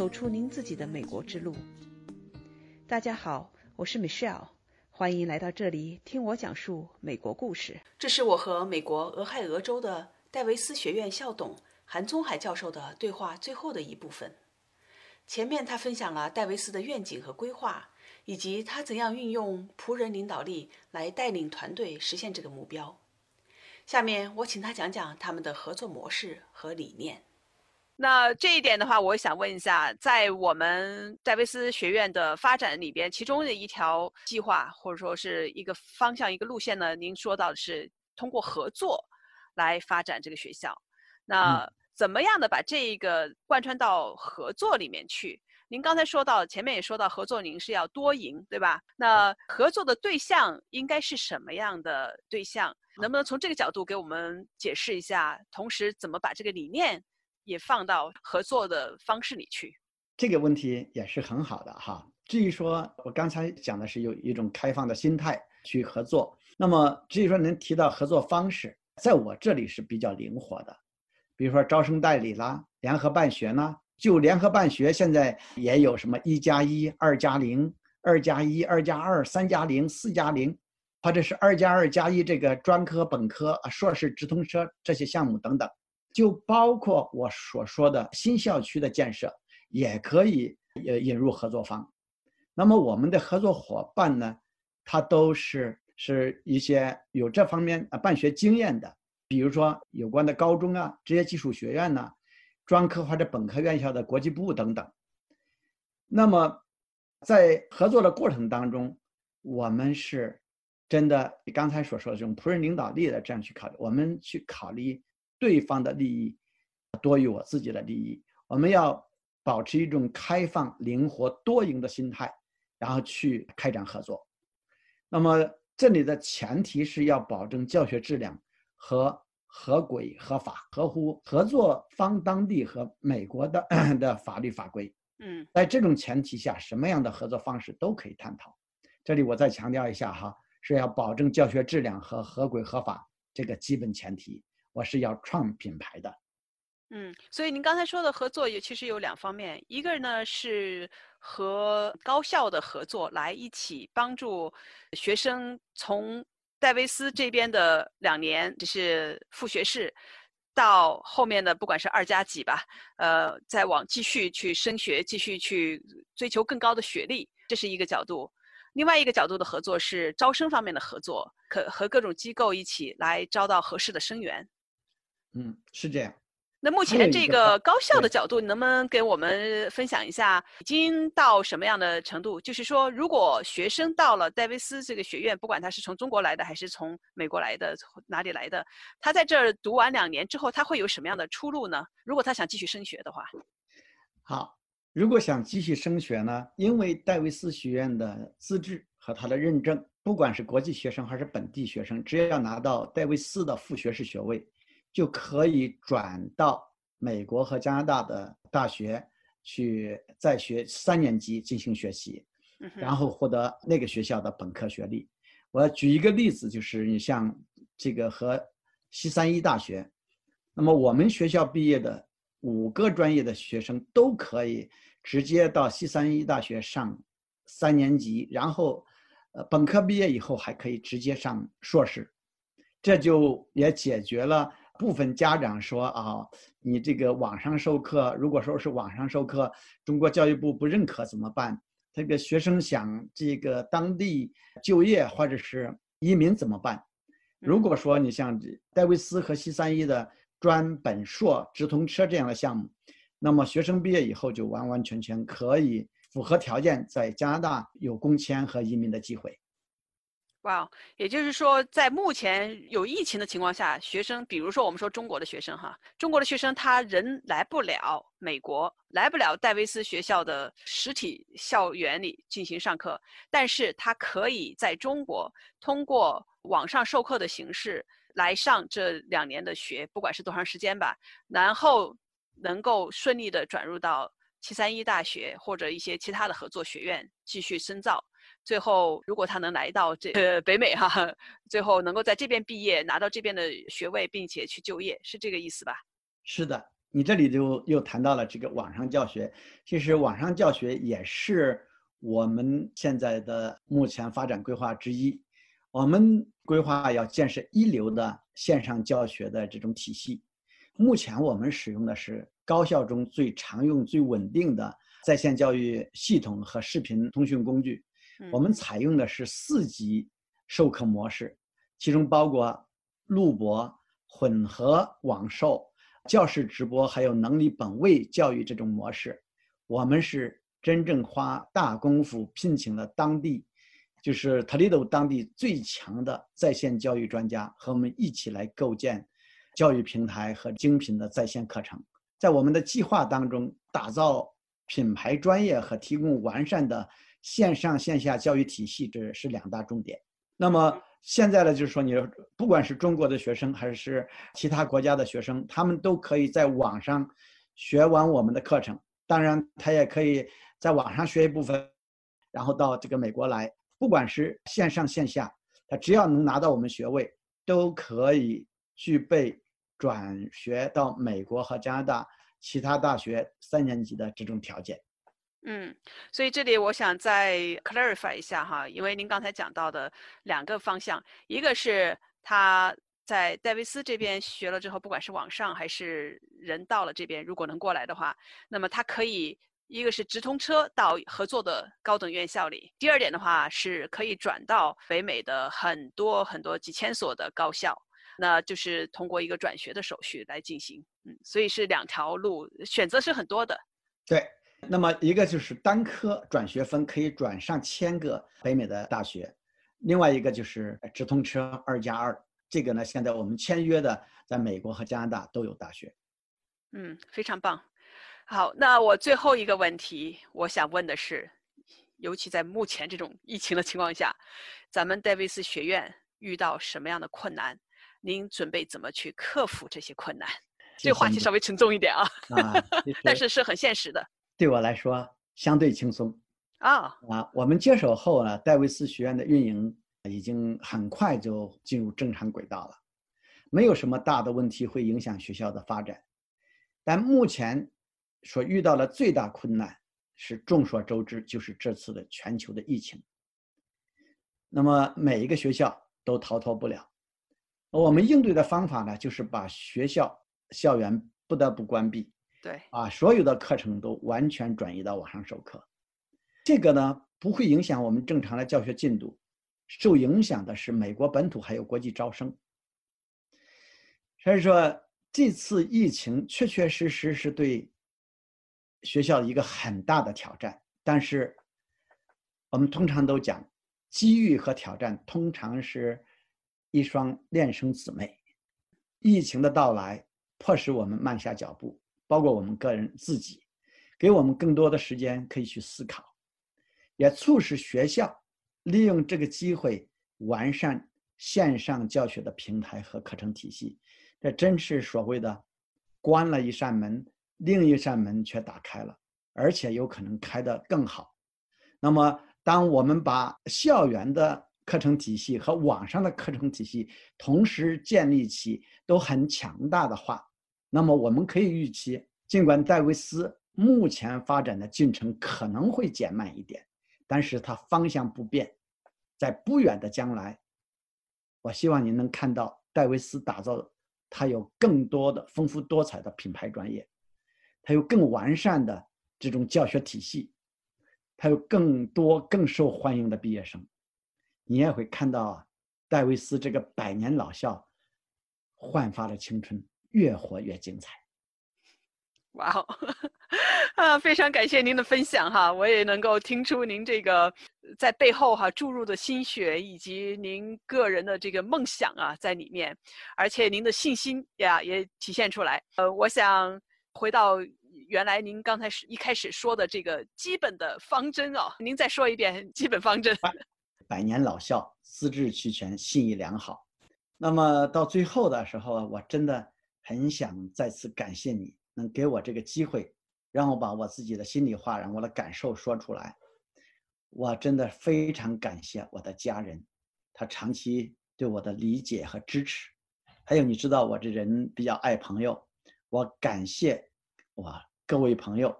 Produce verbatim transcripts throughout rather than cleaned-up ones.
走出您自己的美国之路。大家好，我是 Michelle， 欢迎来到这里听我讲述美国故事。这是我和美国俄亥俄州的戴维斯学院校董韩宗海教授的对话最后的一部分。前面他分享了戴维斯的愿景和规划，以及他怎样运用仆人领导力来带领团队实现这个目标。下面我请他讲讲他们的合作模式和理念。那这一点的话，我想问一下，在我们戴维斯学院的发展里边，其中的一条计划或者说是一个方向、一个路线呢，您说到的是通过合作来发展这个学校。那、嗯怎么样的把这个贯穿到合作里面去？您刚才说到，前面也说到合作，您是要多赢，对吧？那合作的对象应该是什么样的对象？能不能从这个角度给我们解释一下？同时，怎么把这个理念也放到合作的方式里去？这个问题也是很好的哈。至于说我刚才讲的是有一种开放的心态去合作，那么至于说能提到合作方式，在我这里是比较灵活的。比如说招生代理啦，联合办学呢，就联合办学现在也有什么一加一、二加零、二加一、二加二、三加零、四加零，或者是二加二加一这个专科、本科、啊、硕士、直通车这些项目等等，就包括我所说的新校区的建设，也可以引入合作方。那么我们的合作伙伴呢，他都是是一些有这方面办学经验的。比如说有关的高中啊、职业技术学院呢、啊、专科或者本科院校的国际部等等。那么在合作的过程当中，我们是真的刚才所说的这种仆人领导力的这样去考虑，我们去考虑对方的利益多于我自己的利益，我们要保持一种开放、灵活、多赢的心态，然后去开展合作。那么这里的前提是要保证教学质量和合规、合法、合乎合作方当地和美国 的, 的法律法规。嗯，在这种前提下，什么样的合作方式都可以探讨。这里我再强调一下哈，是要保证教学质量和合规合法这个基本前提，我是要创品牌的。嗯，所以您刚才说的合作也其实有两方面，一个呢是和高校的合作，来一起帮助学生从戴维斯这边的两年，就是副学士，到后面的不管是二加几吧，呃，再往继续去升学，继续去追求更高的学历，这是一个角度。另外一个角度的合作是招生方面的合作，可和各种机构一起来招到合适的生源。嗯，是这样。那目前这个高校的角度，你能不能给我们分享一下已经到什么样的程度？就是说如果学生到了戴维斯这个学院，不管他是从中国来的还是从美国来的，哪里来的，他在这儿读完两年之后，他会有什么样的出路呢？如果他想继续升学的话。好，如果想继续升学呢，因为戴维斯学院的资质和他的认证，不管是国际学生还是本地学生，只要拿到戴维斯的副学士学位，就可以转到美国和加拿大的大学去，在学三年级进行学习，然后获得那个学校的本科学历。我举一个例子，就是你像这个和西三一大学，那么我们学校毕业的五个专业的学生都可以直接到西三一大学上三年级，然后本科毕业以后还可以直接上硕士。这就也解决了部分家长说啊，你这个网上授课，如果说是网上授课，中国教育部不认可怎么办？这个学生想这个当地就业或者是移民怎么办？如果说你像戴维斯和西三一的专本硕直通车这样的项目，那么学生毕业以后就完完全全可以符合条件，在加拿大有工签和移民的机会。哇、wow, 也就是说在目前有疫情的情况下，学生比如说我们说中国的学生哈，中国的学生他人来不了美国，来不了戴维斯学校的实体校园里进行上课，但是他可以在中国通过网上授课的形式来上这两年的学，不管是多长时间吧，然后能够顺利的转入到七三一大学或者一些其他的合作学院继续深造。最后如果他能来到这、呃、北美哈，最后能够在这边毕业，拿到这边的学位，并且去就业，是这个意思吧？是的，你这里就又谈到了这个网上教学，其实网上教学也是我们现在的目前发展规划之一。我们规划要建设一流的线上教学的这种体系。目前我们使用的是高校中最常用最稳定的在线教育系统和视频通讯工具，我们采用的是四级授课模式，其中包括录播、混合网授、教室直播还有能力本位教育这种模式。我们是真正花大功夫聘请了当地就是 Toledo 当地最强的在线教育专家，和我们一起来构建教育平台和精品的在线课程。在我们的计划当中，打造品牌专业和提供完善的线上线下教育体系，这是两大重点。那么现在呢，就是说你不管是中国的学生还是其他国家的学生，他们都可以在网上学完我们的课程，当然他也可以在网上学一部分，然后到这个美国来，不管是线上线下，他只要能拿到我们学位，都可以具备转学到美国和加拿大其他大学三年级的这种条件。嗯，所以这里我想再 clarify 一下哈，因为您刚才讲到的两个方向，一个是他在戴维斯这边学了之后，不管是网上还是人到了这边，如果能过来的话，那么他可以一个是直通车到合作的高等院校里，第二点的话是可以转到北美的很多很多几千所的高校，那就是通过一个转学的手续来进行。嗯，所以是两条路，选择是很多的。对，那么一个就是单科转学分可以转上千个北美的大学，另外一个就是直通车二加二，这个呢现在我们签约的在美国和加拿大都有大学。嗯，非常棒。好，那我最后一个问题我想问的是，尤其在目前这种疫情的情况下，咱们戴维斯学院遇到什么样的困难，您准备怎么去克服这些困难？这个话题稍微沉重一点啊，啊但是是很现实的。对我来说相对轻松、oh. 啊，我们接手后呢，戴维斯学院的运营已经很快就进入正常轨道了，没有什么大的问题会影响学校的发展。但目前所遇到的最大困难是众所周知，就是这次的全球的疫情，那么每一个学校都逃脱不了。我们应对的方法呢，就是把学校校园不得不关闭，对啊，所有的课程都完全转移到网上授课。这个呢不会影响我们正常的教学进度，受影响的是美国本土还有国际招生。所以说这次疫情确确实实是对学校一个很大的挑战，但是我们通常都讲机遇和挑战通常是一双恋生姊妹。疫情的到来迫使我们慢下脚步，包括我们个人自己，给我们更多的时间可以去思考，也促使学校利用这个机会完善线上教学的平台和课程体系。这真是所谓的关了一扇门，另一扇门却打开了，而且有可能开得更好。那么当我们把校园的课程体系和网上的课程体系同时建立起都很强大的话，那么我们可以预期，尽管戴维斯目前发展的进程可能会减慢一点，但是它方向不变。在不远的将来，我希望您能看到戴维斯打造它有更多的丰富多彩的品牌专业，它有更完善的这种教学体系，它有更多更受欢迎的毕业生。你也会看到戴维斯这个百年老校焕发了青春，越活越精彩。哇哦、wow, 啊，非常感谢您的分享哈，我也能够听出您这个在背后哈注入的心血，以及您个人的这个梦想啊在里面，而且您的信心呀也体现出来。呃，我想回到原来您刚才一开始说的这个基本的方针哦，您再说一遍基本方针。百年老校，资质齐全，信义良好。那么到最后的时候啊，我真的很想再次感谢你能给我这个机会，让我把我自己的心里话，让我的感受说出来。我真的非常感谢我的家人，他长期对我的理解和支持。还有你知道我这人比较爱朋友，我感谢我各位朋友，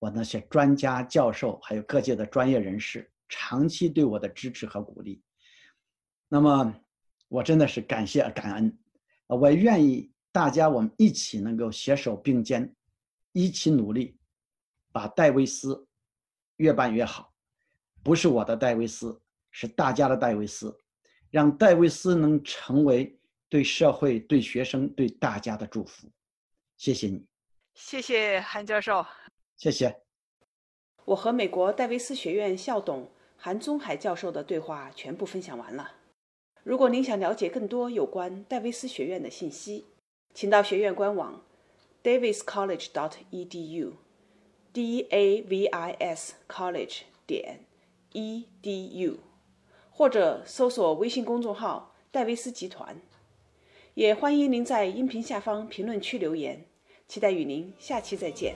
我那些专家教授还有各界的专业人士长期对我的支持和鼓励。那么我真的是感谢感恩，我也愿意大家我们一起能够携手并肩，一起努力把戴维斯越办越好。不是我的戴维斯，是大家的戴维斯，让戴维斯能成为对社会、对学生、对大家的祝福。谢谢你。谢谢韩教授。谢谢。我和美国戴维斯学院校董韩宗海教授的对话全部分享完了。如果您想了解更多有关戴维斯学院的信息，请到学院官网 davis college dot e d u d a v i s college dot e d u 或者搜索微信公众号戴维斯集团。也欢迎您在音频下方评论区留言，期待与您下期再见。